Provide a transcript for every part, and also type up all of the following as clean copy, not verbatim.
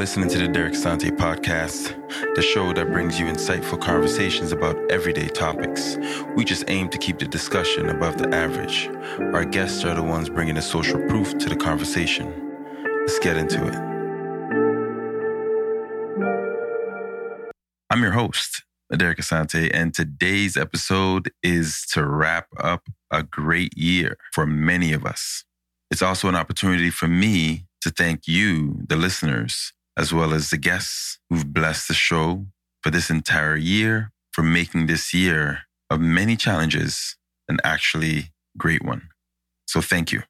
listening to the Derek Asante podcast, the show that brings you insightful conversations about everyday topics. We just aim to keep the discussion above the average. Our guests are the ones bringing the social proof to the conversation. Let's get into it. I'm your host, Derek Asante, and today's episode is to wrap up a great year for many of us. It's also an opportunity for me to thank you, the listeners, as well as the guests who've blessed the show for this entire year, for making this year of many challenges an actually great one. So thank you.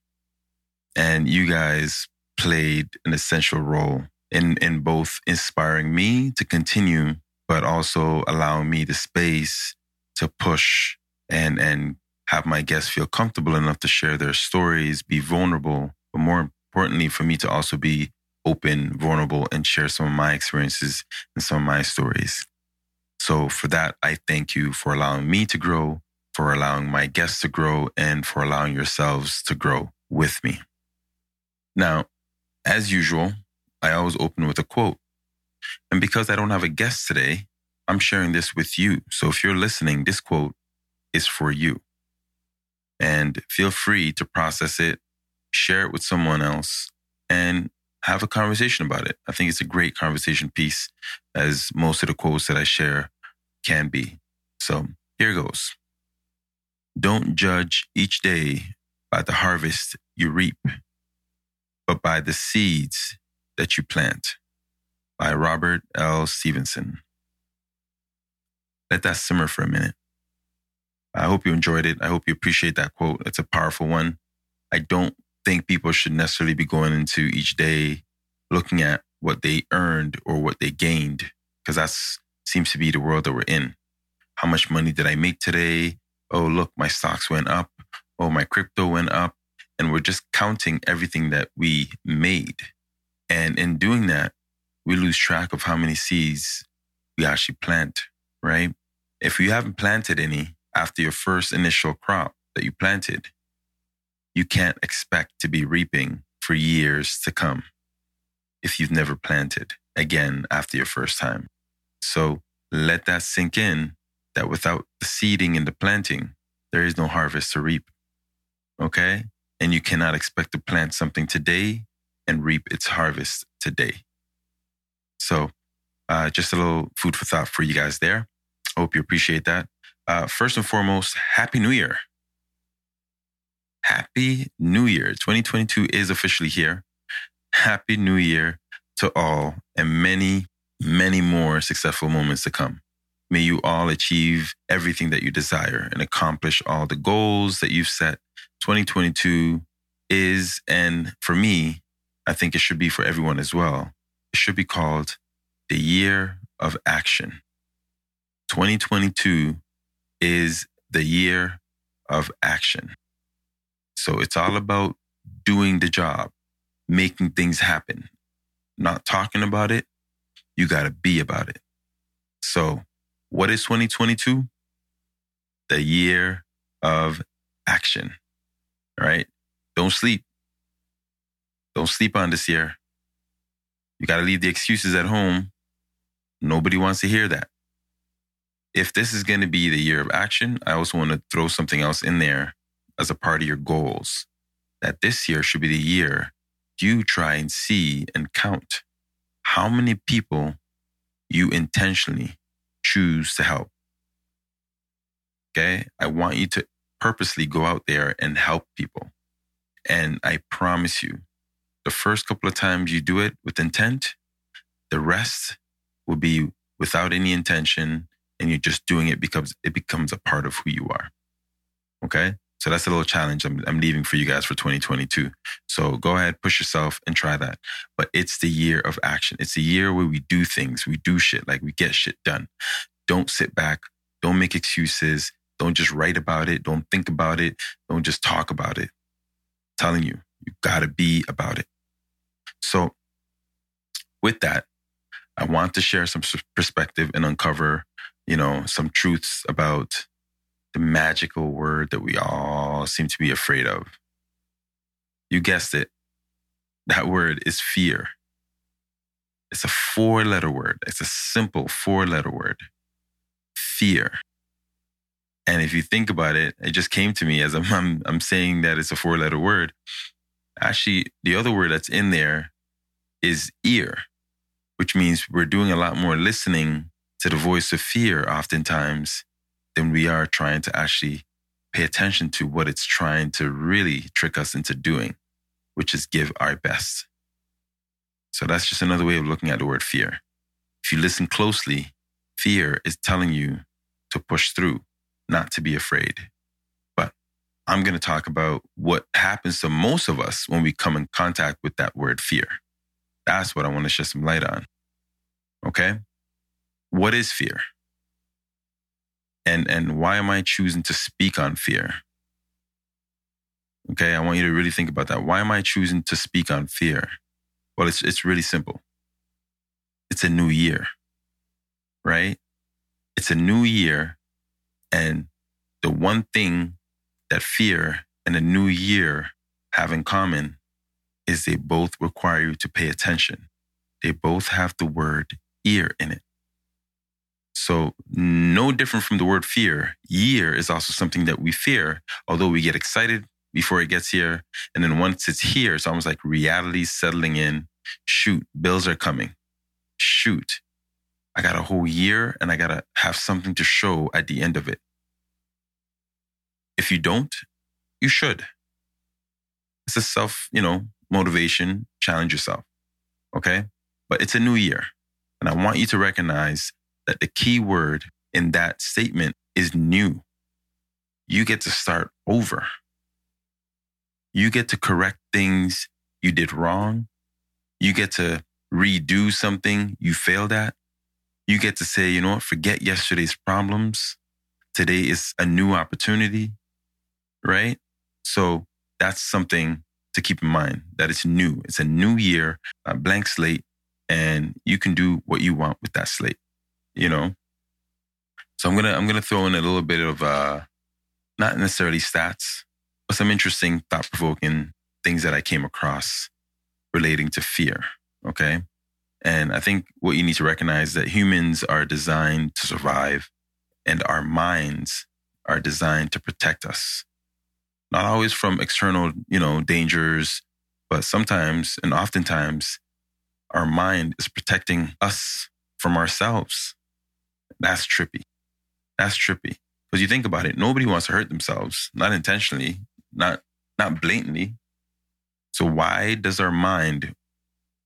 And you guys played an essential role in both inspiring me to continue, but also allowing me the space to push and have my guests feel comfortable enough to share their stories, be vulnerable, but more importantly, for me to also be open, vulnerable, and share some of my experiences and some of my stories. So for that, I thank you for allowing me to grow, for allowing my guests to grow, and for allowing yourselves to grow with me. Now, as usual, I always open with a quote. And because I don't have a guest today, I'm sharing this with you. So if you're listening, this quote is for you. And feel free to process it, share it with someone else, and have a conversation about it. I think it's a great conversation piece, as most of the quotes that I share can be. So here goes. Don't judge each day by the harvest you reap, but by the seeds that you plant. By Robert L. Stevenson. Let that simmer for a minute. I hope you enjoyed it. I hope you appreciate that quote. It's a powerful one. I don't think people should necessarily be going into each day looking at what they earned or what they gained, because that seems to be the world that we're in. How much money did I make today? Oh, look, my stocks went up. Oh, my crypto went up. And we're just counting everything that we made. And in doing that, we lose track of how many seeds we actually plant, right? If you haven't planted any after your first initial crop that you planted, you can't expect to be reaping for years to come if you've never planted again after your first time. So let that sink in, that without the seeding and the planting, there is no harvest to reap, okay? And you cannot expect to plant something today and reap its harvest today. So just a little food for thought for you guys there. I hope you appreciate that. First and foremost, Happy New Year. Happy New Year. 2022 is officially here. Happy New Year to all, and many, many more successful moments to come. May you all achieve everything that you desire and accomplish all the goals that you've set. 2022 is, and for me, I think it should be for everyone as well, it should be called the Year of Action. 2022 is the Year of Action. So it's all about doing the job, making things happen, not talking about it. You got to be about it. So what is 2022? The Year of Action. All right. Don't sleep. Don't sleep on this year. You got to leave the excuses at home. Nobody wants to hear that. If this is going to be the year of action, I also want to throw something else in there as a part of your goals, that this year should be the year you try and see and count how many people you intentionally choose to help. Okay? I want you to purposely go out there and help people. And I promise you, the first couple of times you do it with intent, the rest will be without any intention, and you're just doing it because it becomes a part of who you are. Okay? So that's a little challenge I'm leaving for you guys for 2022. So go ahead, push yourself and try that. But it's the year of action. It's the year where we do things. We do shit, like we get shit done. Don't sit back. Don't make excuses. Don't just write about it. Don't think about it. Don't just talk about it. I'm telling you, you gotta be about it. So with that, I want to share some perspective and uncover, some truths about the magical word that we all seem to be afraid of. You guessed it. That word is fear. It's a four-letter word. It's a simple four-letter word. Fear. And if you think about it, it just came to me as I'm saying that it's a four-letter word. Actually, the other word that's in there is ear, which means we're doing a lot more listening to the voice of fear oftentimes than we are trying to actually pay attention to what it's trying to really trick us into doing, which is give our best. So that's just another way of looking at the word fear. If you listen closely, fear is telling you to push through, not to be afraid. But I'm going to talk about what happens to most of us when we come in contact with that word fear. That's what I want to shed some light on. Okay? What is fear? And why am I choosing to speak on fear? Okay, I want you to really think about that. Why am I choosing to speak on fear? Well, it's really simple. It's a new year, right? It's a new year, and the one thing that fear and a new year have in common is they both require you to pay attention. They both have the word ear in it. So no different from the word fear, year is also something that we fear, although we get excited before it gets here. And then once it's here, it's almost like reality settling in. Shoot, bills are coming. Shoot, I got a whole year and I got to have something to show at the end of it. If you don't, you should. It's a self, motivation, challenge yourself. Okay? But it's a new year. And I want you to recognize that the key word in that statement is new. You get to start over. You get to correct things you did wrong. You get to redo something you failed at. You get to say, forget yesterday's problems. Today is a new opportunity, right? So that's something to keep in mind, that it's new. It's a new year, a blank slate, and you can do what you want with that slate. So I'm gonna throw in a little bit of not necessarily stats, but some interesting, thought-provoking things that I came across relating to fear. Okay, and I think what you need to recognize is that humans are designed to survive, and our minds are designed to protect us, not always from external, dangers, but sometimes and oftentimes, our mind is protecting us from ourselves. That's trippy. That's trippy. Because you think about it, nobody wants to hurt themselves, not intentionally, not blatantly. So why does our mind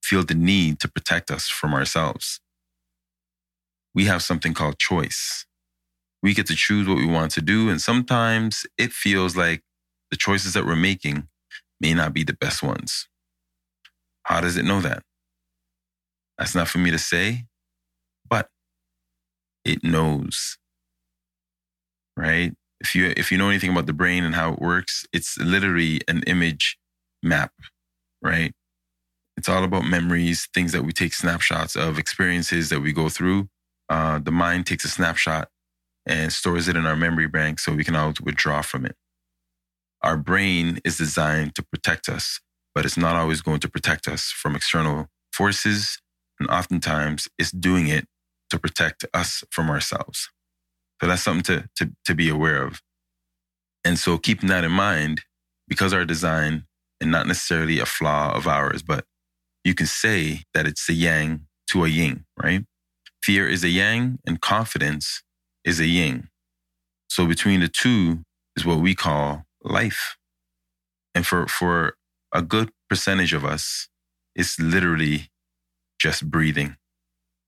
feel the need to protect us from ourselves? We have something called choice. We get to choose what we want to do. And sometimes it feels like the choices that we're making may not be the best ones. How does it know that? That's not for me to say, but it knows, right? If you know anything about the brain and how it works, it's literally an image map, right? It's all about memories, things that we take snapshots of, experiences that we go through. The mind takes a snapshot and stores it in our memory bank so we can always withdraw from it. Our brain is designed to protect us, but it's not always going to protect us from external forces, and oftentimes it's doing it to protect us from ourselves. So that's something to be aware of. And so keeping that in mind, because our design, and not necessarily a flaw of ours, but you can say that it's a yang to a yin, right? Fear is a yang and confidence is a yin. So between the two is what we call life. And for a good percentage of us, it's literally just breathing.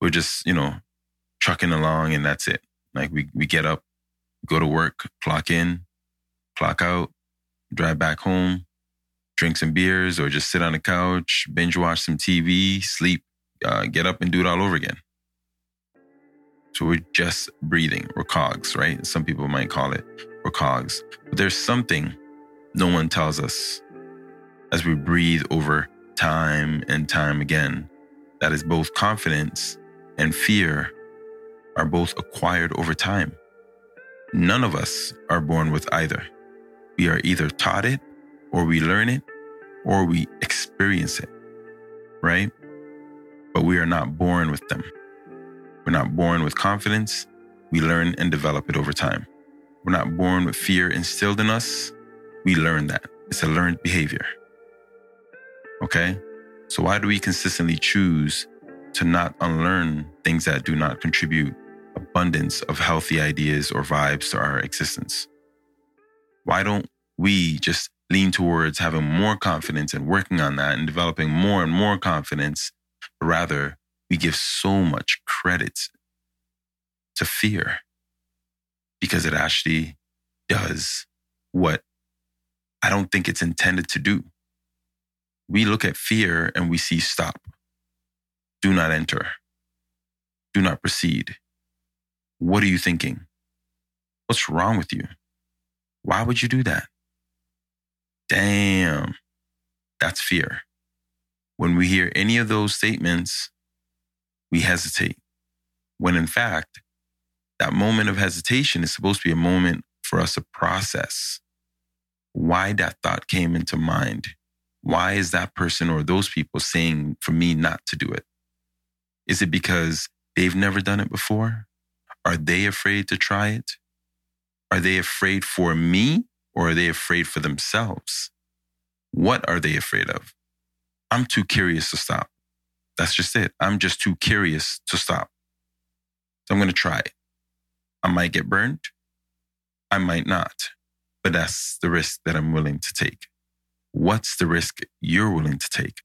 We're just, trucking along and that's it. Like we get up, go to work, clock in, clock out, drive back home, drink some beers or just sit on the couch, binge watch some TV, sleep, get up and do it all over again. So we're just breathing. We're cogs, right? Some people might call it we're cogs. But there's something no one tells us as we breathe over time and time again. That is both confidence and fear are both acquired over time. None of us are born with either. We are either taught it, or we learn it, or we experience it, right? but we are not born with them. We're not born with confidence. We learn and develop it over time. We're not born with fear instilled in us. We learn that. It's a learned behavior. Okay? So why do we consistently choose to not unlearn things that do not contribute abundance of healthy ideas or vibes to our existence? Why don't we just lean towards having more confidence and working on that and developing more and more confidence? Rather, we give so much credit to fear because it actually does what I don't think it's intended to do. We look at fear and we see stop. Do not enter. Do not proceed. What are you thinking? What's wrong with you? Why would you do that? Damn, that's fear. When we hear any of those statements, we hesitate. When in fact, that moment of hesitation is supposed to be a moment for us to process why that thought came into mind. Why is that person or those people saying for me not to do it? Is it because they've never done it before? Are they afraid to try it? Are they afraid for me or are they afraid for themselves? What are they afraid of? I'm too curious to stop. That's just it. I'm just too curious to stop. So I'm going to try it. I might get burned. I might not. But that's the risk that I'm willing to take. What's the risk you're willing to take,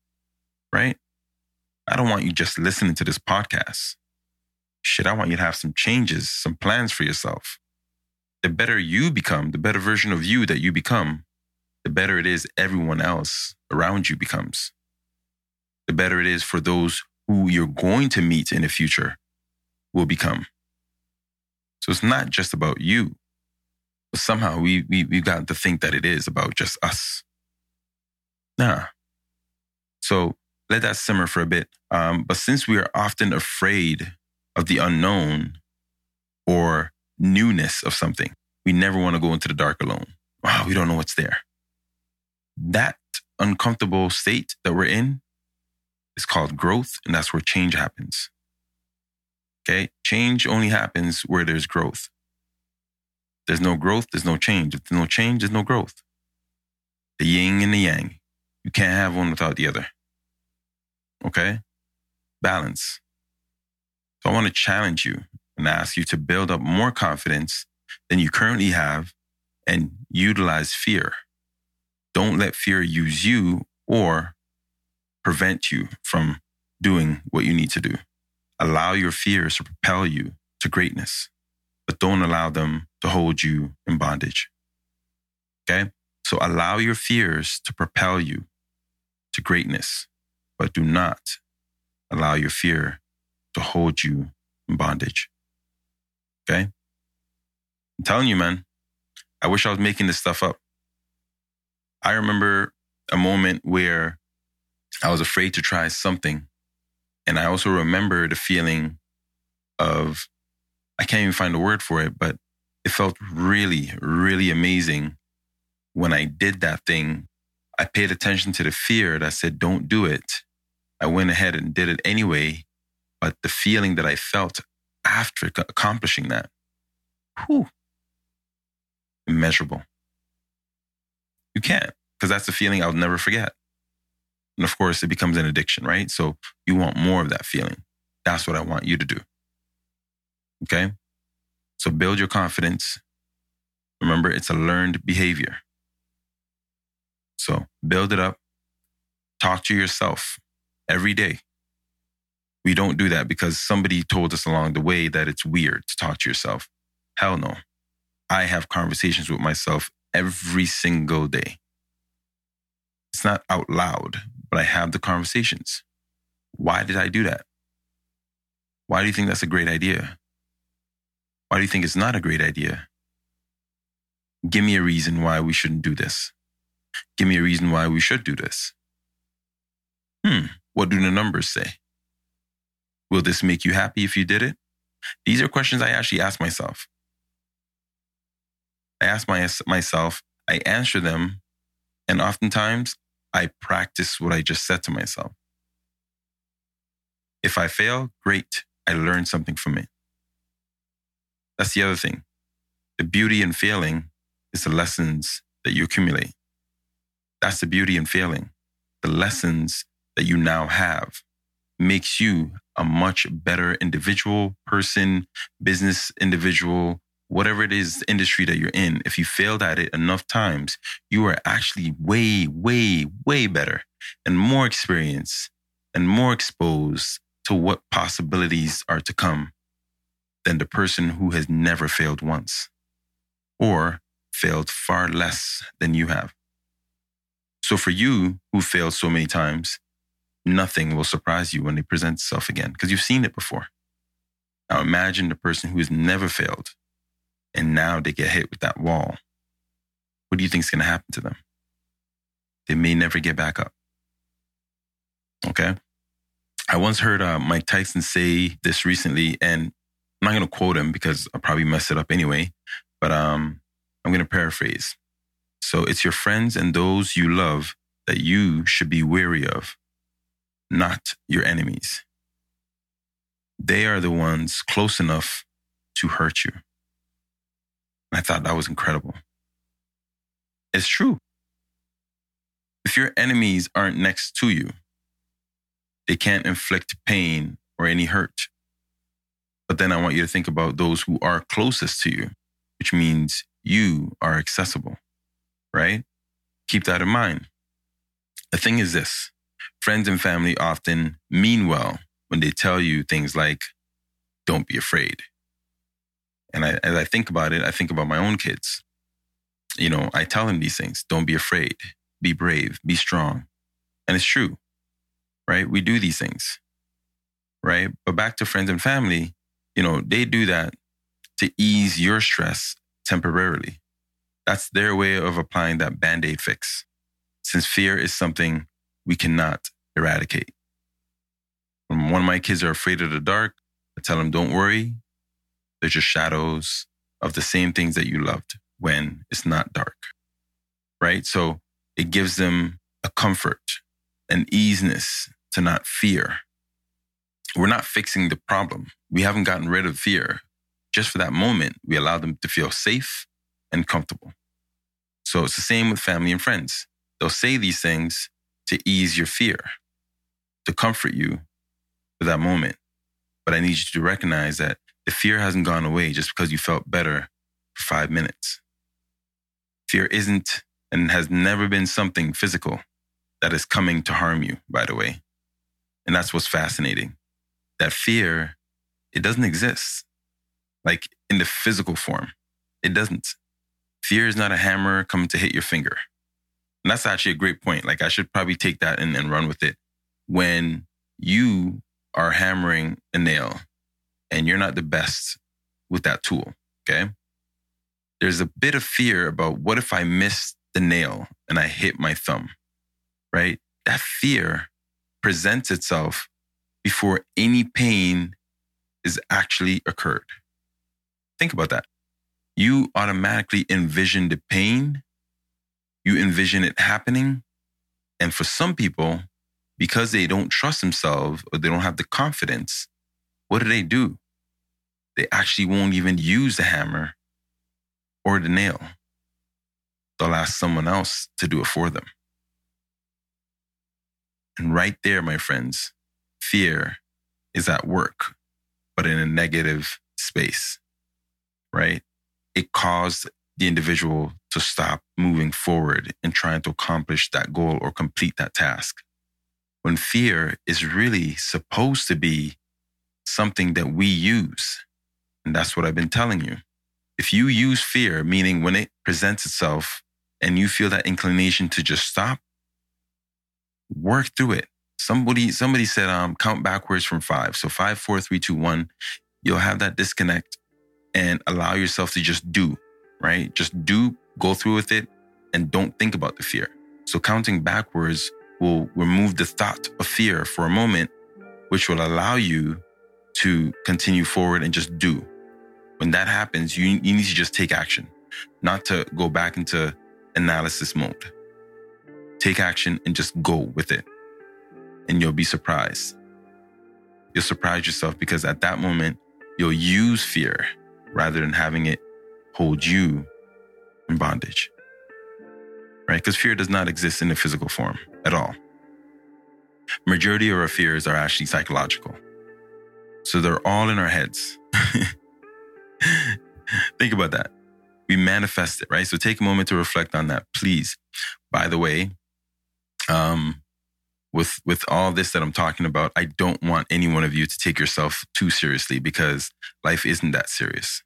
right? I don't want you just listening to this podcast. Shit, I want you to have some changes, some plans for yourself. The better you become, the better version of you that you become, the better it is everyone else around you becomes. The better it is for those who you're going to meet in the future will become. So it's not just about you. But somehow we've gotten to think that it is about just us. Nah. So let that simmer for a bit. But since we are often afraid of the unknown or newness of something, we never want to go into the dark alone. Wow, we don't know what's there. That uncomfortable state that we're in is called growth, and that's where change happens. Okay? Change only happens where there's growth. There's no growth, there's no change. If there's no change, there's no growth. The yin and the yang. You can't have one without the other. Okay? Balance. So I want to challenge you and ask you to build up more confidence than you currently have and utilize fear. Don't let fear use you or prevent you from doing what you need to do. Allow your fears to propel you to greatness, but don't allow them to hold you in bondage. Okay? So allow your fears to propel you to greatness, but do not allow your fear to hold you in bondage. Okay? I'm telling you, man, I wish I was making this stuff up. I remember a moment where I was afraid to try something. And I also remember the feeling of, I can't even find a word for it, but it felt really, really amazing when I did that thing. I paid attention to the fear that said, don't do it. I went ahead and did it anyway. But the feeling that I felt after accomplishing that, whew, immeasurable. You can't, because that's the feeling I'll never forget. And of course, it becomes an addiction, right? So you want more of that feeling. That's what I want you to do. Okay? So build your confidence. Remember, it's a learned behavior. So build it up. Talk to yourself every day. We don't do that because somebody told us along the way that it's weird to talk to yourself. Hell no. I have conversations with myself every single day. It's not out loud, but I have the conversations. Why did I do that? Why do you think that's a great idea? Why do you think it's not a great idea? Give me a reason why we shouldn't do this. Give me a reason why we should do this. What do the numbers say? Will this make you happy if you did it? These are questions I actually ask myself. I ask myself, I answer them, and oftentimes I practice what I just said to myself. If I fail, great. I learned something from it. That's the other thing. The beauty in failing is the lessons that you accumulate. That's the beauty in failing. The lessons that you now have makes you a much better individual, person, business individual, whatever it is, industry that you're in. If you failed at it enough times, you are actually way, way, way better and more experienced and more exposed to what possibilities are to come than the person who has never failed once or failed far less than you have. So for you who failed so many times, nothing will surprise you when they present itself again because you've seen it before. Now imagine the person who has never failed and now they get hit with that wall. What do you think is going to happen to them? They may never get back up. Okay? I once heard Mike Tyson say this recently, and I'm not going to quote him because I'll probably mess it up anyway, but I'm going to paraphrase. So it's your friends and those you love that you should be wary of, not your enemies. They are the ones close enough to hurt you. I thought that was incredible. It's true. If your enemies aren't next to you, they can't inflict pain or any hurt. But then I want you to think about those who are closest to you, which means you are accessible, right? Keep that in mind. The thing is this. Friends and family often mean well when they tell you things like, don't be afraid. And as I think about it, I think about my own kids. You know, I tell them these things. Don't be afraid. Be brave. Be strong. And it's true, right? We do these things, right? But back to friends and family, you know, they do that to ease your stress temporarily. That's their way of applying that Band-Aid fix. Since fear is something we cannot eradicate. When one of my kids are afraid of the dark, I tell them, don't worry. They're just shadows of the same things that you loved when it's not dark, right? So it gives them a comfort, an easiness to not fear. We're not fixing the problem. We haven't gotten rid of fear. Just for that moment, we allow them to feel safe and comfortable. So it's the same with family and friends. They'll say these things to ease your fear, to comfort you for that moment. But I need you to recognize that the fear hasn't gone away just because you felt better for 5 minutes. Fear isn't and has never been something physical that is coming to harm you, by the way. And that's what's fascinating. That fear, it doesn't exist. Like in the physical form, it doesn't. Fear is not a hammer coming to hit your finger. And that's actually a great point. Like I should probably take that and run with it. When you are hammering a nail, and you're not the best with that tool, okay? There's a bit of fear about what if I miss the nail and I hit my thumb, right? That fear presents itself before any pain is actually occurred. Think about that. You automatically envision the pain, you envision it happening, and for some people, because they don't trust themselves or they don't have the confidence, what do? They actually won't even use the hammer or the nail. They'll ask someone else to do it for them. And right there, my friends, fear is at work, but in a negative space, right? It caused the individual to stop moving forward and trying to accomplish that goal or complete that task. When fear is really supposed to be something that we use. And that's what I've been telling you. If you use fear, meaning when it presents itself and you feel that inclination to just stop, work through it. Somebody said, count backwards from 5. So 5, 4, 3, 2, 1, you'll have that disconnect and allow yourself to just do, right? Just do, go through with it and don't think about the fear. So counting backwards will remove the thought of fear for a moment, which will allow you to continue forward and just do. When that happens, you need to just take action, not to go back into analysis mode. Take action and just go with it. And you'll be surprised. you'll surprise yourself, because at that moment, you'll use fear rather than having it hold you in bondage, right? Because fear does not exist in a physical form at all. Majority of our fears are actually psychological. So they're all in our heads. Think about that. We manifest it, right? So take a moment to reflect on that, please. By the way, with all this that I'm talking about, I don't want any one of you to take yourself too seriously, because life isn't that serious.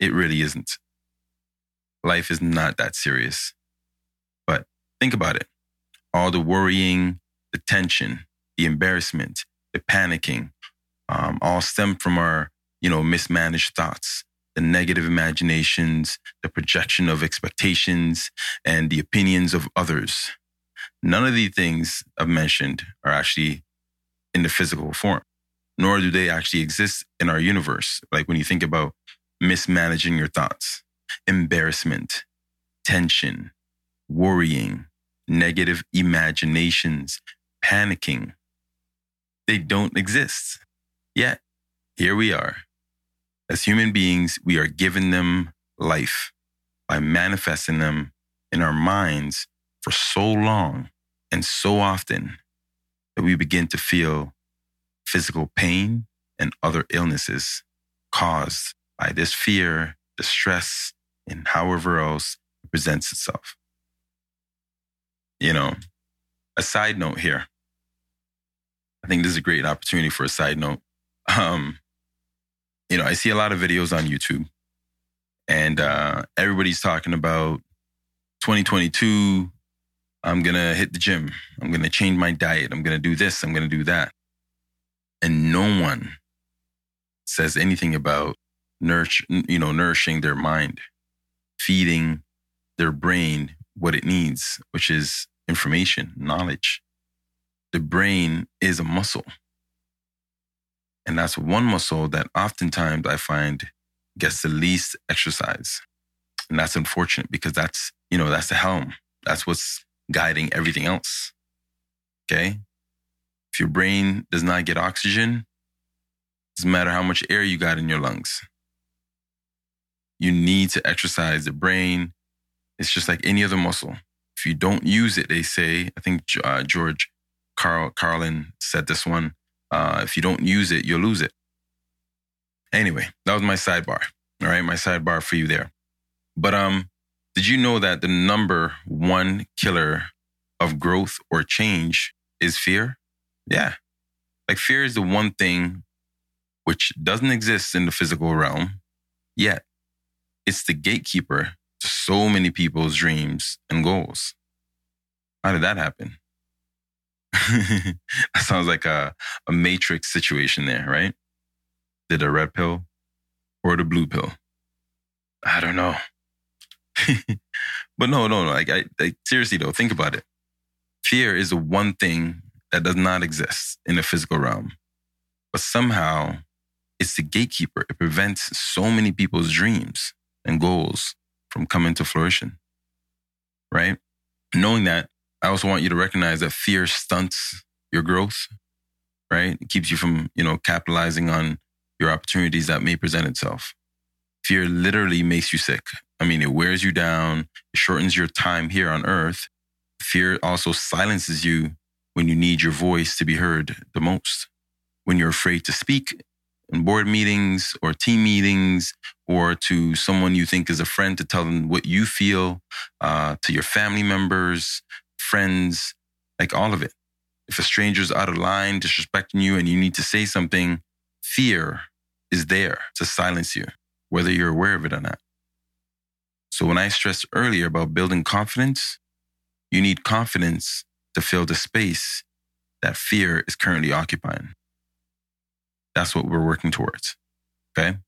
It really isn't. Life is not that serious. But think about it. All the worrying, the tension, the embarrassment, the panicking, all stem from our, mismanaged thoughts, the negative imaginations, the projection of expectations, and the opinions of others. None of the things I've mentioned are actually in the physical form, nor do they actually exist in our universe. Like when you think about mismanaging your thoughts, embarrassment, tension, worrying, negative imaginations, panicking, they don't exist. Yet, here we are. As human beings, we are giving them life by manifesting them in our minds for so long and so often that we begin to feel physical pain and other illnesses caused by this fear, distress, and however else it presents itself. A side note here. I think this is a great opportunity for a side note. I see a lot of videos on YouTube, and everybody's talking about 2022. I'm going to hit the gym. I'm going to change my diet. I'm going to do this. I'm going to do that. And no one says anything about nourishing their mind, feeding their brain what it needs, which is information, knowledge. The brain is a muscle. And that's one muscle that oftentimes I find gets the least exercise. And that's unfortunate, because that's the helm. That's what's guiding everything else. Okay? If your brain does not get oxygen, it doesn't matter how much air you got in your lungs. You need to exercise the brain. It's just like any other muscle. If you don't use it, they say, I think George Carlin said this one, if you don't use it, you'll lose it. Anyway, that was my sidebar. All right, my sidebar for you there. But did you know that the number one killer of growth or change is fear? Yeah. Like fear is the one thing which doesn't exist in the physical realm, yet it's the gatekeeper to so many people's dreams and goals. How did that happen? That sounds like a Matrix situation there, right? Did a red pill or the blue pill? I don't know. But no. I seriously though, think about it. Fear is the one thing that does not exist in the physical realm. But somehow it's the gatekeeper. It prevents so many people's dreams and goals from coming to fruition, right? Knowing that, I also want you to recognize that fear stunts your growth, right? It keeps you from, capitalizing on your opportunities that may present itself. Fear literally makes you sick. It wears you down. It shortens your time here on earth. Fear also silences you when you need your voice to be heard the most. When you're afraid to speak in board meetings or team meetings, or to someone you think is a friend to tell them what you feel, to your family members, friends, like all of it. If a stranger's out of line, disrespecting you, and you need to say something, fear is there to silence you, whether you're aware of it or not. So when I stressed earlier about building confidence, you need confidence to fill the space that fear is currently occupying. That's what we're working towards. Okay?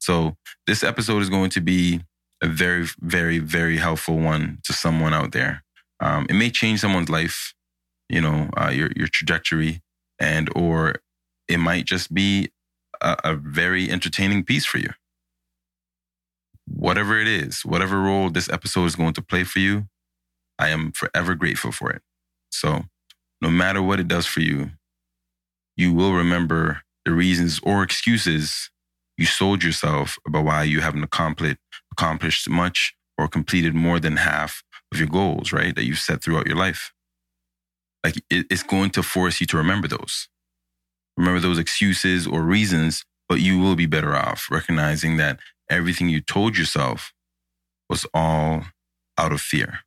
So this episode is going to be a very, very, very helpful one to someone out there. It may change someone's life, your trajectory, and or it might just be a very entertaining piece for you. Whatever it is, whatever role this episode is going to play for you, I am forever grateful for it. So no matter what it does for you, you will remember the reasons or excuses you sold yourself about why you haven't accomplished much or completed more than half of your goals, right? That you've set throughout your life. Like, it's going to force you to remember those. Remember those excuses or reasons, but you will be better off recognizing that everything you told yourself was all out of fear.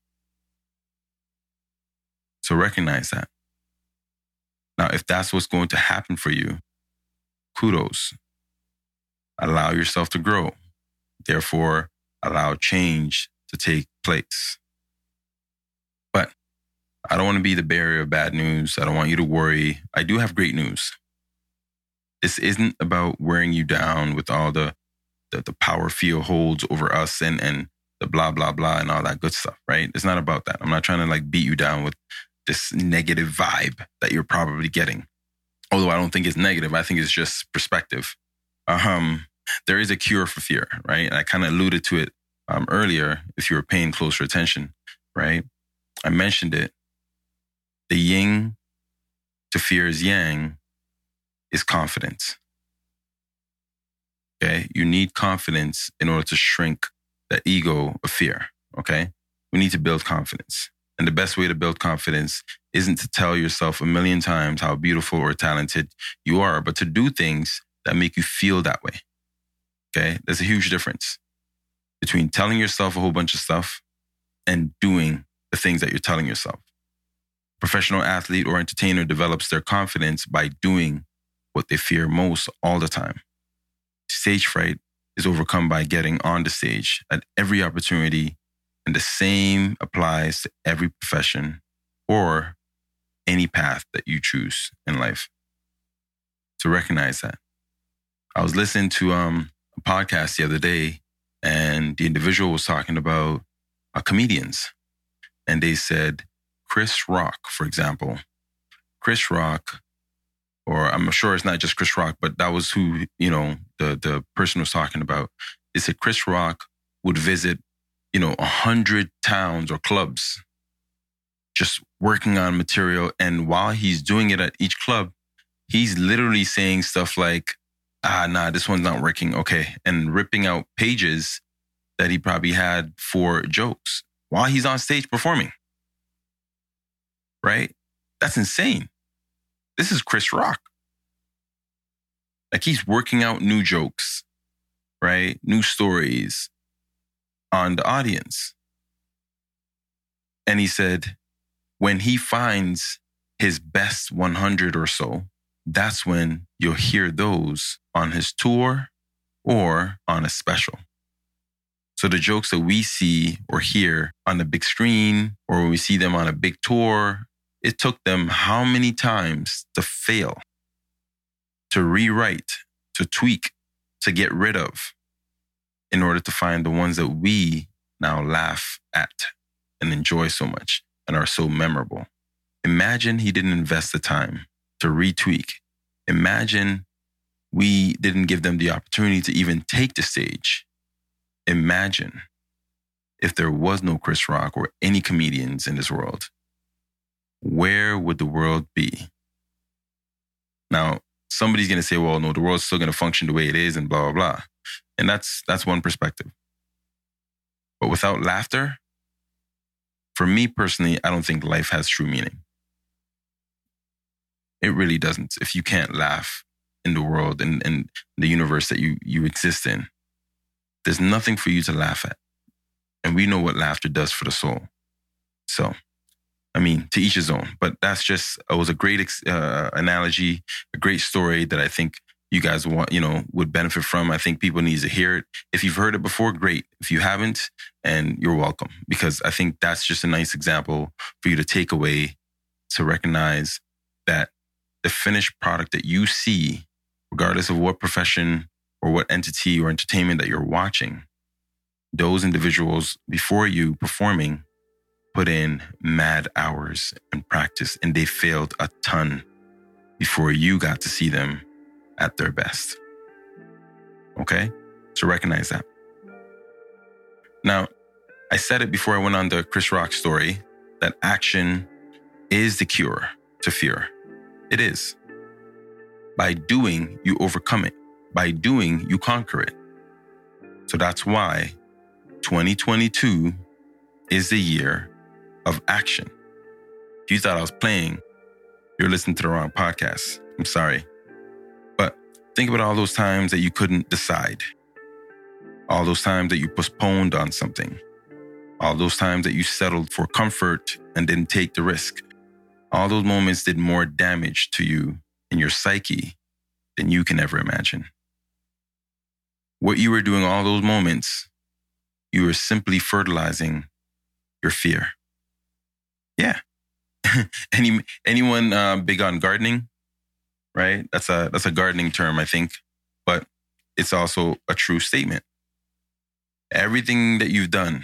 So recognize that. Now, if that's what's going to happen for you, kudos. Allow yourself to grow. Therefore, allow change to take place. But I don't want to be the bearer of bad news. I don't want you to worry. I do have great news. This isn't about wearing you down with all the power field holds over us and the blah, blah, blah and all that good stuff, right? It's not about that. I'm not trying to like beat you down with this negative vibe that you're probably getting. Although I don't think it's negative. I think it's just perspective. There is a cure for fear, right? And I kind of alluded to it earlier, if you were paying closer attention, right? I mentioned it. The yin to fear's yang is confidence. Okay? You need confidence in order to shrink that ego of fear, okay? We need to build confidence. And the best way to build confidence isn't to tell yourself a million times how beautiful or talented you are, but to do things that make you feel that way. Okay? There's a huge difference between telling yourself a whole bunch of stuff and doing the things that you're telling yourself. Professional athlete or entertainer develops their confidence by doing what they fear most all the time. Stage fright is overcome by getting on the stage at every opportunity, and the same applies to every profession or any path that you choose in life. So recognize that. I was listening to a podcast the other day, and the individual was talking about comedians. And they said, Chris Rock, for example. Chris Rock, or I'm sure it's not just Chris Rock, but that was who, you know, the person was talking about. They said Chris Rock would visit, 100 towns or clubs, just working on material. And while he's doing it at each club, he's literally saying stuff like, this one's not working. Okay. And ripping out pages that he probably had for jokes while he's on stage performing. Right? That's insane. This is Chris Rock. Like, he's working out new jokes, right? New stories on the audience. And he said, when he finds his best 100 or so, that's when you'll hear those on his tour or on a special. So the jokes that we see or hear on the big screen or when we see them on a big tour, it took them how many times to fail, to rewrite, to tweak, to get rid of in order to find the ones that we now laugh at and enjoy so much and are so memorable. Imagine he didn't invest the time to retweak. Imagine we didn't give them the opportunity to even take the stage. Imagine if there was no Chris Rock or any comedians in this world, where would the world be? Now, somebody's going to say, well, no, the world's still going to function the way it is and blah, blah, blah. And that's one perspective. But without laughter, for me personally, I don't think life has true meaning. It really doesn't. If you can't laugh in the world and the universe that you exist in, there's nothing for you to laugh at. And we know what laughter does for the soul. So, I mean, to each his own. But it was a great analogy, a great story that I think you guys would benefit from. I think people need to hear it. If you've heard it before, great. If you haven't, and you're welcome. Because I think that's just a nice example for you to take away, to recognize that the finished product that you see, regardless of what profession or what entity or entertainment that you're watching, those individuals before you performing put in mad hours and practice, and they failed a ton before you got to see them at their best. Okay? So recognize that. Now, I said it before I went on the Chris Rock story that action is the cure to fear. It is. By doing, you overcome it. By doing, you conquer it. So that's why 2022 is the year of action. If you thought I was playing, you're listening to the wrong podcast. I'm sorry. But think about all those times that you couldn't decide. All those times that you postponed on something. All those times that you settled for comfort and didn't take the risk. All those moments did more damage to you and your psyche than you can ever imagine. What you were doing all those moments, you were simply fertilizing your fear. Yeah. Anyone big on gardening, right? That's a gardening term, I think. But it's also a true statement. Everything that you've done,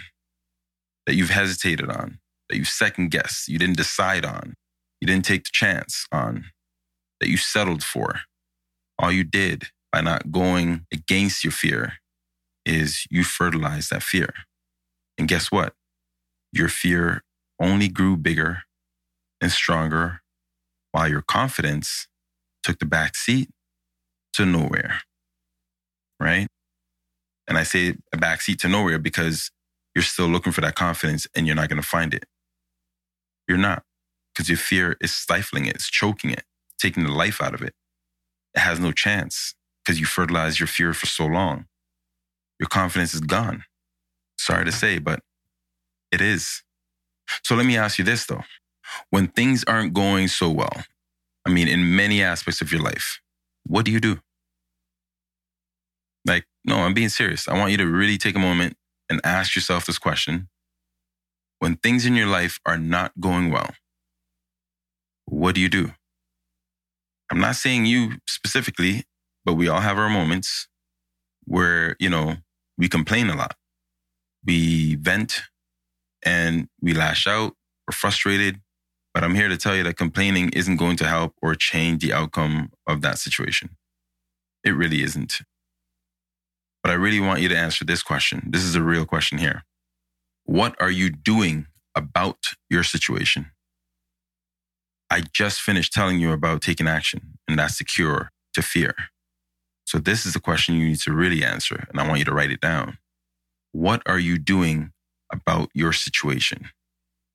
that you've hesitated on, that you've second-guessed, you didn't decide on, you didn't take the chance on, that you settled for. All you did by not going against your fear is you fertilized that fear. And guess what? Your fear only grew bigger and stronger while your confidence took the back seat to nowhere, right? And I say a back seat to nowhere because you're still looking for that confidence and you're not going to find it. You're not, because your fear is stifling it. It's choking it, taking the life out of it. It has no chance because you fertilized your fear for so long. Your confidence is gone. Sorry to say, but it is. So let me ask you this, though. When things aren't going so well, I mean, in many aspects of your life, what do? Like, no, I'm being serious. I want you to really take a moment and ask yourself this question. When things in your life are not going well, what do you do? I'm not saying you specifically, but we all have our moments where, we complain a lot. We vent and we lash out. We're frustrated. But I'm here to tell you that complaining isn't going to help or change the outcome of that situation. It really isn't. But I really want you to answer this question. This is a real question here. What are you doing about your situation? I just finished telling you about taking action, and that's the cure to fear. So this is the question you need to really answer, and I want you to write it down. What are you doing about your situation?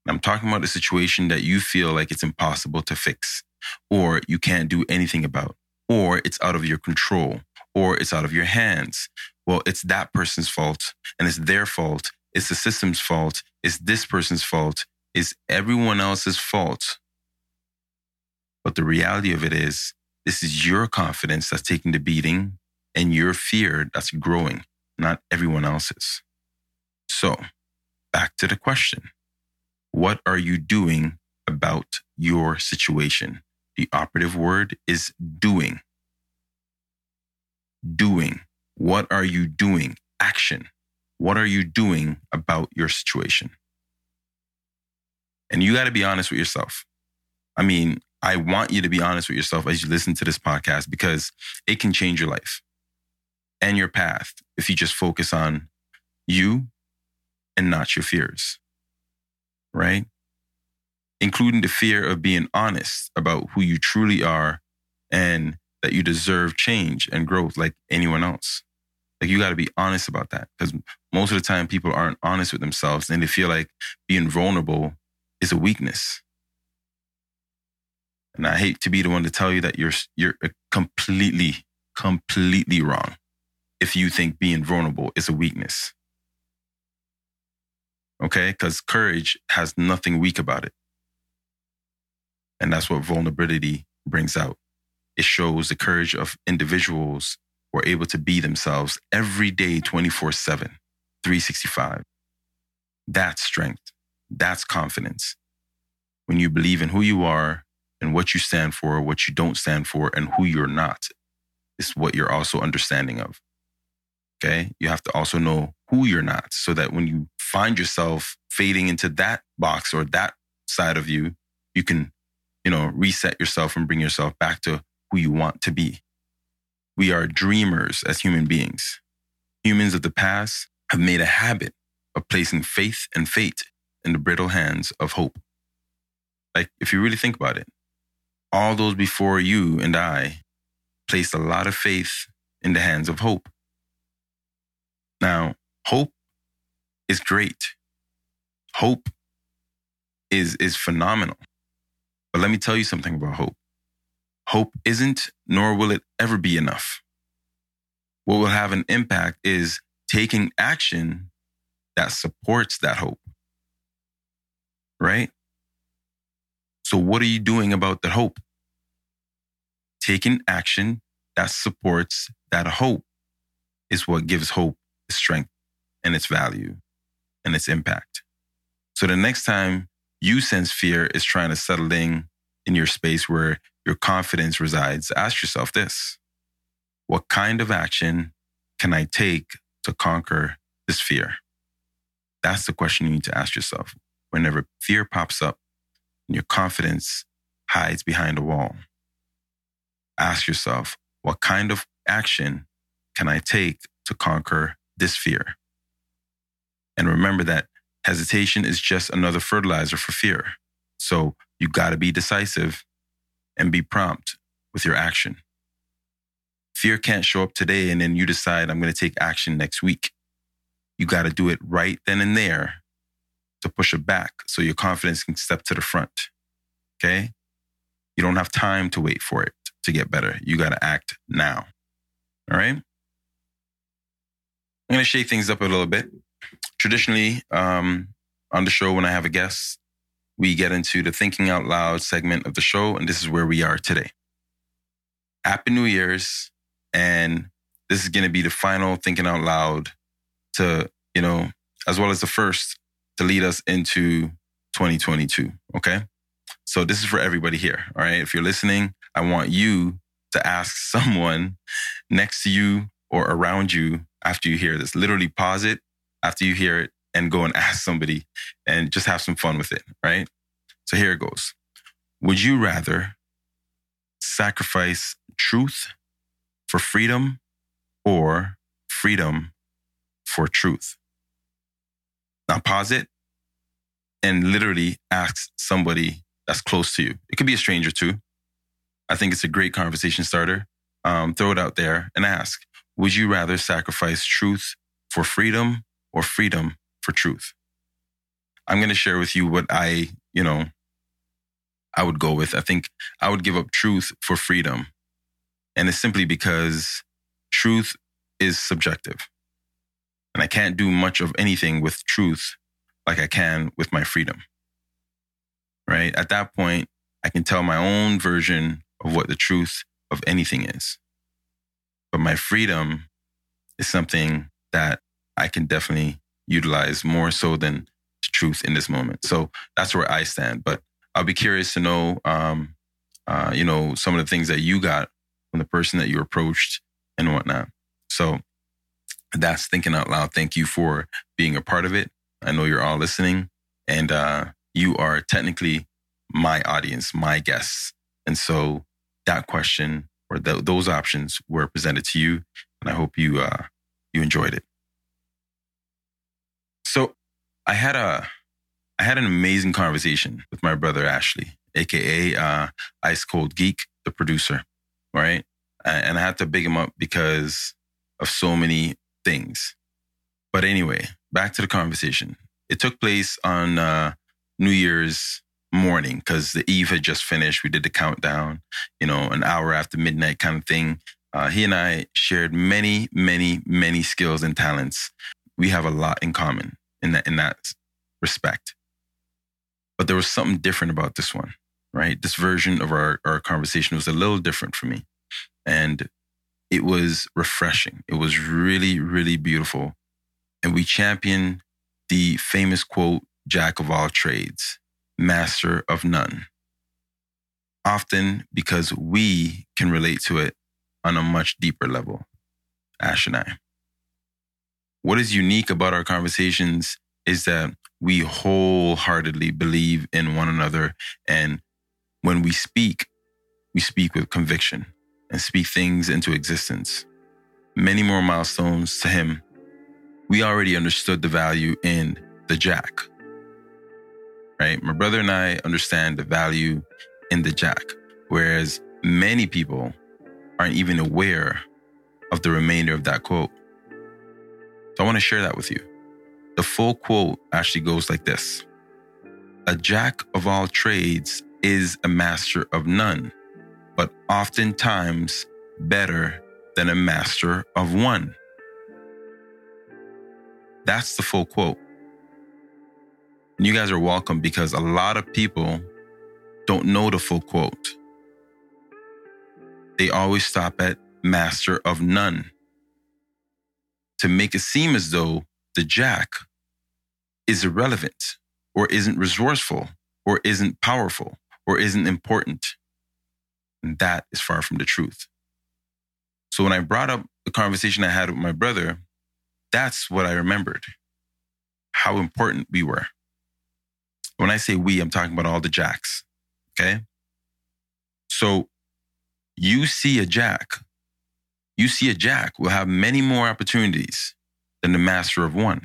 I'm talking about the situation that you feel like it's impossible to fix, or you can't do anything about, or it's out of your control, or it's out of your hands. Well, it's that person's fault, and it's their fault. It's the system's fault. It's this person's fault. It's everyone else's fault. But the reality of it is, this is your confidence that's taking the beating and your fear that's growing, not everyone else's. So, back to the question. What are you doing about your situation? The operative word is doing. Doing. What are you doing? Action. What are you doing about your situation? And you got to be honest with yourself. I mean, I want you to be honest with yourself as you listen to this podcast, because it can change your life and your path if you just focus on you and not your fears, right? Including the fear of being honest about who you truly are and that you deserve change and growth like anyone else. Like, you got to be honest about that, because most of the time people aren't honest with themselves and they feel like being vulnerable is a weakness. And I hate to be the one to tell you that you're completely wrong if you think being vulnerable is a weakness. Okay? Because courage has nothing weak about it. And that's what vulnerability brings out. It shows the courage of individuals who are able to be themselves every day, 24/7, 365. That's strength. That's confidence. When you believe in who you are, and what you stand for, what you don't stand for, and who you're not is what you're also understanding of. Okay? You have to also know who you're not, so that when you find yourself fading into that box or that side of you, you can, reset yourself and bring yourself back to who you want to be. We are dreamers as human beings. Humans of the past have made a habit of placing faith and fate in the brittle hands of hope. Like, if you really think about it, all those before you and I placed a lot of faith in the hands of hope. Now, hope is great. Hope is phenomenal. But let me tell you something about hope. Hope isn't, nor will it ever be enough. What will have an impact is taking action that supports that hope. Right? So what are you doing about that hope? Taking action that supports that hope is what gives hope its strength and its value and its impact. So the next time you sense fear is trying to settle in your space where your confidence resides, ask yourself this: what kind of action can I take to conquer this fear? That's the question you need to ask yourself whenever fear pops up and your confidence hides behind a wall. Ask yourself, what kind of action can I take to conquer this fear? And remember that hesitation is just another fertilizer for fear. So you got to be decisive and be prompt with your action. Fear can't show up today and then you decide I'm going to take action next week. You got to do it right then and there to push it back so your confidence can step to the front. Okay? You don't have time to wait for it to get better. You got to act now. All right? I'm going to shake things up a little bit. Traditionally, on the show, when I have a guest, we get into the Thinking Out Loud segment of the show, and this is where we are today. Happy New Year's, and this is going to be the final Thinking Out Loud to, you know, as well as the first to lead us into 2022, okay? So this is for everybody here, all right? If you're listening, I want you to ask someone next to you or around you after you hear this. Literally pause it after you hear it and go and ask somebody and just have some fun with it, right? So here it goes. Would you rather sacrifice truth for freedom or freedom for truth? Now pause it and literally ask somebody that's close to you. It could be a stranger too. I think it's a great conversation starter. Throw it out there and ask, would you rather sacrifice truth for freedom or freedom for truth? I'm going to share with you what I would go with. I think I would give up truth for freedom. And it's simply because truth is subjective. And I can't do much of anything with truth like I can with my freedom. Right? At that point, I can tell my own version of what the truth of anything is. But my freedom is something that I can definitely utilize more so than the truth in this moment. So that's where I stand. But I'll be curious to know, some of the things that you got from the person that you approached and whatnot. So that's Thinking Out Loud. Thank you for being a part of it. I know you're all listening, and you are technically my audience, my guests. And so that question or those options were presented to you, and I hope you enjoyed it. So I had an amazing conversation with my brother, Ashley, AKA Ice Cold Geek, the producer, all right? And I had to big him up because of so many things. But anyway, back to the conversation. It took place on New Year's morning because the eve had just finished. We did the countdown, an hour after midnight kind of thing. He and I shared many, many, many skills and talents. We have a lot in common in that respect. But there was something different about this one, right? This version of our conversation was a little different for me. And it was refreshing. It was really, really beautiful. And we championed the famous quote, Jack of all trades, master of none. Often because we can relate to it on a much deeper level, Ash and I. What is unique about our conversations is that we wholeheartedly believe in one another. And when we speak with conviction and speak things into existence. Many more milestones to him. We already understood the value in the Jack, right? My brother and I understand the value in the Jack, whereas many people aren't even aware of the remainder of that quote. So I want to share that with you. The full quote actually goes like this. A jack of all trades is a master of none, but oftentimes better than a master of one. That's the full quote. And you guys are welcome, because a lot of people don't know the full quote. They always stop at master of none to make it seem as though the jack is irrelevant or isn't resourceful or isn't powerful or isn't important. And that is far from the truth. So when I brought up the conversation I had with my brother, that's what I remembered, how important we were. When I say we, I'm talking about all the jacks, okay? So you see a jack will have many more opportunities than the master of one.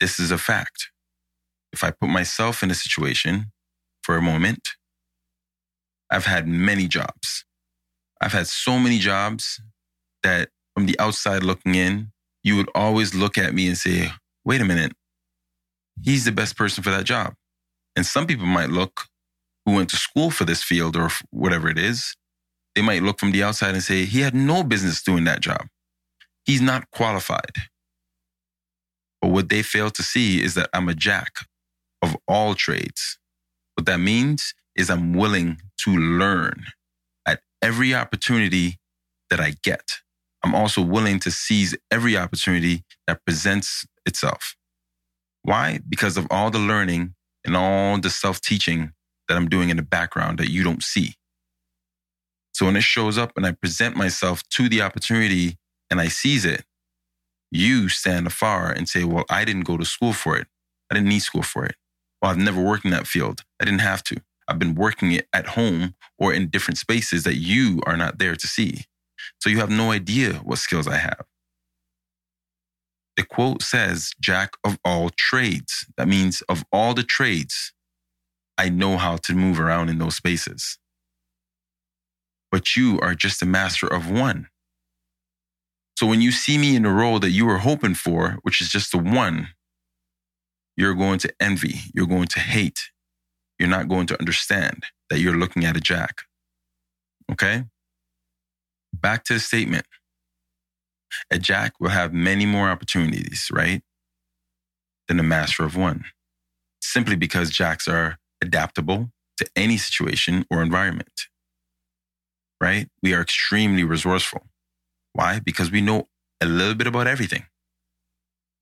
This is a fact. If I put myself in a situation for a moment, I've had many jobs. I've had so many jobs that from the outside looking in, you would always look at me and say, wait a minute, he's the best person for that job. And some people might look, who went to school for this field or whatever it is, they might look from the outside and say, he had no business doing that job. He's not qualified. But what they fail to see is that I'm a jack of all trades. What that means is I'm willing to learn at every opportunity that I get. I'm also willing to seize every opportunity that presents itself. Why? Because of all the learning and all the self-teaching that I'm doing in the background that you don't see. So when it shows up and I present myself to the opportunity and I seize it, you stand afar and say, well, I didn't go to school for it. I didn't need school for it. Well, I've never worked in that field. I didn't have to. I've been working it at home or in different spaces that you are not there to see. So you have no idea what skills I have. The quote says, jack of all trades. That means of all the trades, I know how to move around in those spaces. But you are just a master of one. So when you see me in the role that you were hoping for, which is just the one, you're going to envy. You're going to hate. You're not going to understand that you're looking at a jack. Okay? Back to the statement. A jack will have many more opportunities, right, than a master of one, simply because jacks are adaptable to any situation or environment, right? We are extremely resourceful. Why? Because we know a little bit about everything.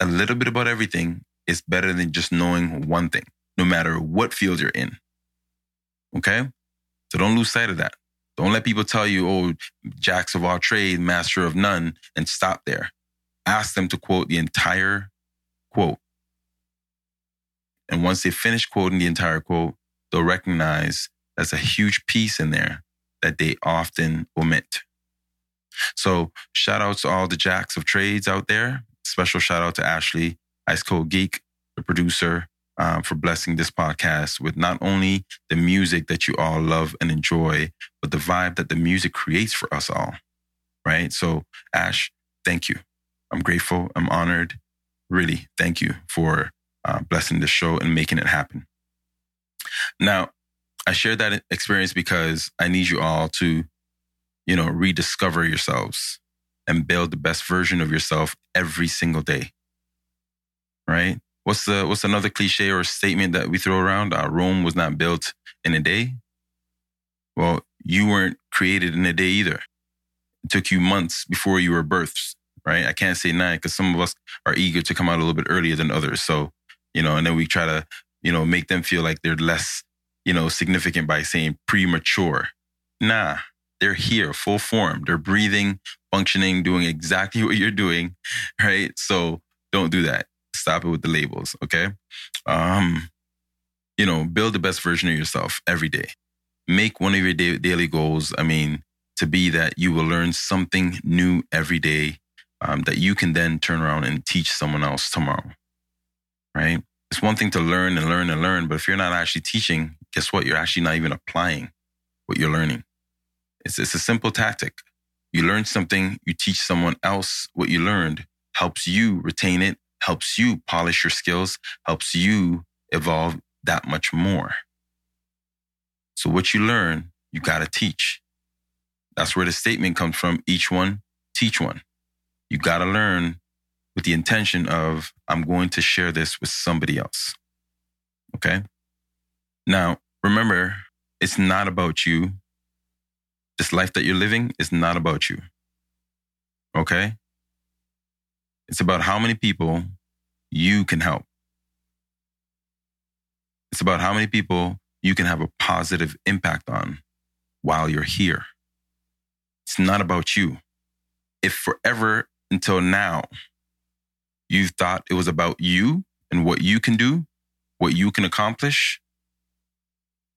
A little bit about everything is better than just knowing one thing, no matter what field you're in, okay? So don't lose sight of that. Don't let people tell you, oh, jacks of all trades, master of none, and stop there. Ask them to quote the entire quote. And once they finish quoting the entire quote, they'll recognize that's a huge piece in there that they often omit. So shout out to all the jacks of trades out there. Special shout out to Ashley, Ice Cold Geek, the producer, for blessing this podcast with not only the music that you all love and enjoy, but the vibe that the music creates for us all, right? So Ash, thank you. I'm grateful. I'm honored. Really, thank you for blessing this show and making it happen. Now, I shared that experience because I need you all to, rediscover yourselves and build the best version of yourself every single day. Right? What's another cliche or statement that we throw around? Rome was not built in a day. Well, you weren't created in a day either. It took you months before you were birthed. Right? I can't say 9 because some of us are eager to come out a little bit earlier than others. So, and then we try to, make them feel like they're less, significant by saying premature. Nah, they're here, full form. They're breathing, functioning, doing exactly what you're doing, right? So don't do that. Stop it with the labels, okay? Build the best version of yourself every day. Make one of your daily goals, to be that you will learn something new every day that you can then turn around and teach someone else tomorrow, right? It's one thing to learn and learn and learn, but if you're not actually teaching, guess what? You're actually not even applying what you're learning. It's a simple tactic. You learn something, you teach someone else what you learned, helps you retain it, helps you polish your skills, helps you evolve that much more. So what you learn, you got to teach. That's where the statement comes from. Each one, teach one. You got to learn with the intention of, I'm going to share this with somebody else. Okay? Now, remember, it's not about you. This life that you're living is not about you. Okay? It's about how many people you can help. It's about how many people you can have a positive impact on while you're here. It's not about you. If forever until now, you thought it was about you and what you can do, what you can accomplish,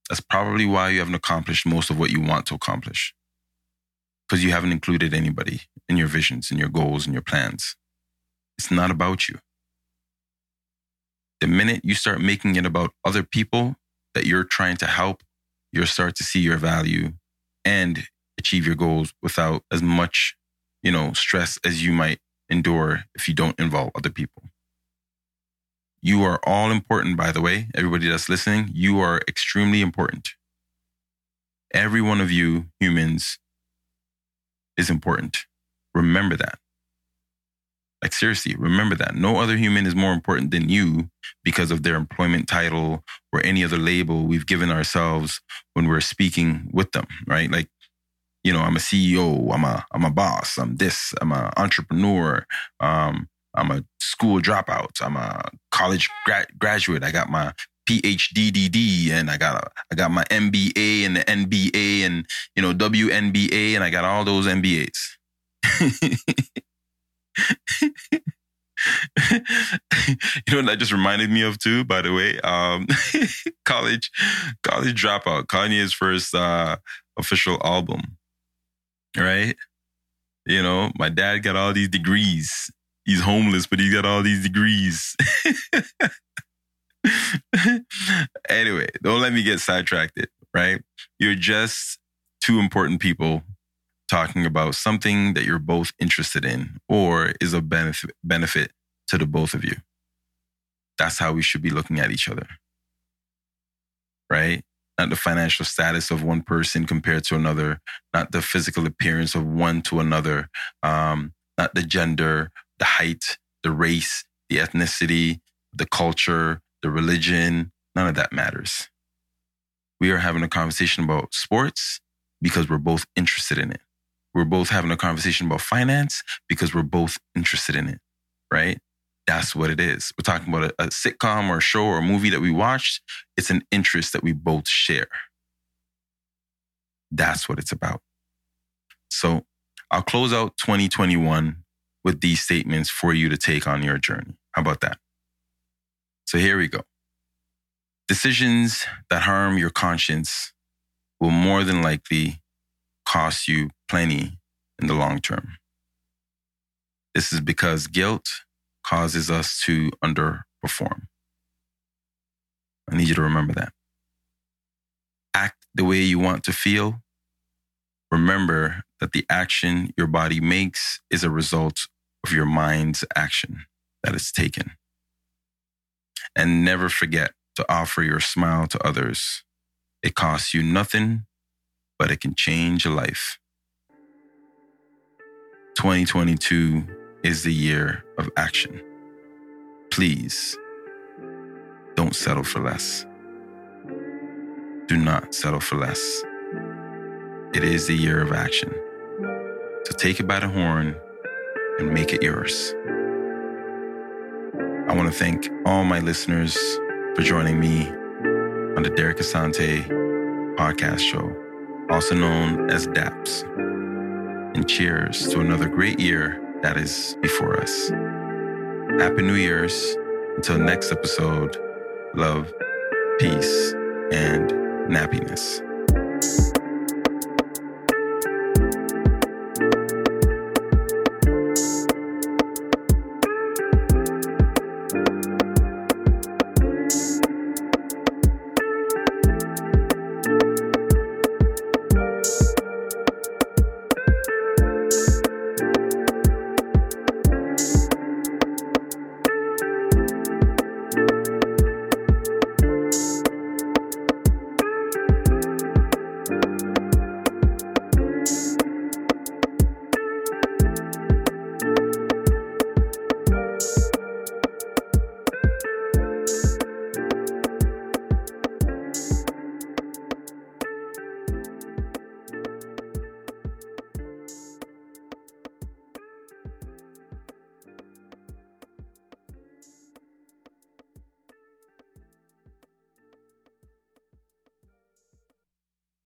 that's probably why you haven't accomplished most of what you want to accomplish. Because you haven't included anybody in your visions, in your goals, in your plans. It's not about you. The minute you start making it about other people that you're trying to help, you'll start to see your value and achieve your goals without as much, stress as you might endure if you don't involve other people. You are all important, by the way. Everybody that's listening, you are extremely important. Every one of you humans is important. Remember that. Like, seriously, remember that. No other human is more important than you because of their employment title or any other label we've given ourselves when we're speaking with them, right? Like, I'm a CEO, I'm a boss, I'm this, I'm an entrepreneur, I'm a school dropout, I'm a college graduate, I got my PhD, and I got my MBA and the NBA and, WNBA, and I got all those MBAs. What that just reminded me of too, by the way, college dropout, Kanye's first official album, right? My dad got all these degrees. He's homeless, but he's got all these degrees. Anyway, don't let me get sidetracked, right? You're just two important people talking about something that you're both interested in or is a benefit to the both of you. That's how we should be looking at each other, right? Not the financial status of one person compared to another, not the physical appearance of one to another, not the gender, the height, the race, the ethnicity, the culture, the religion. None of that matters. We are having a conversation about sports because we're both interested in it. We're both having a conversation about finance because we're both interested in it, right? That's what it is. We're talking about a sitcom or a show or a movie that we watched. It's an interest that we both share. That's what it's about. So I'll close out 2021 with these statements for you to take on your journey. How about that? So here we go. Decisions that harm your conscience will more than likely cost you plenty in the long term. This is because guilt causes us to underperform. I need you to remember that. Act the way you want to feel. Remember that the action your body makes is a result of your mind's action that is taken. And never forget to offer your smile to others. It costs you nothing, but it can change your life. 2022 is the year of action. Please don't settle for less. Do not settle for less. It is the year of action. So take it by the horn and make it yours. I want to thank all my listeners for joining me on the Derek Asante podcast show, also known as DAPS. And cheers to another great year that is before us. Happy New Year's. Until next episode, love, peace, and nappiness.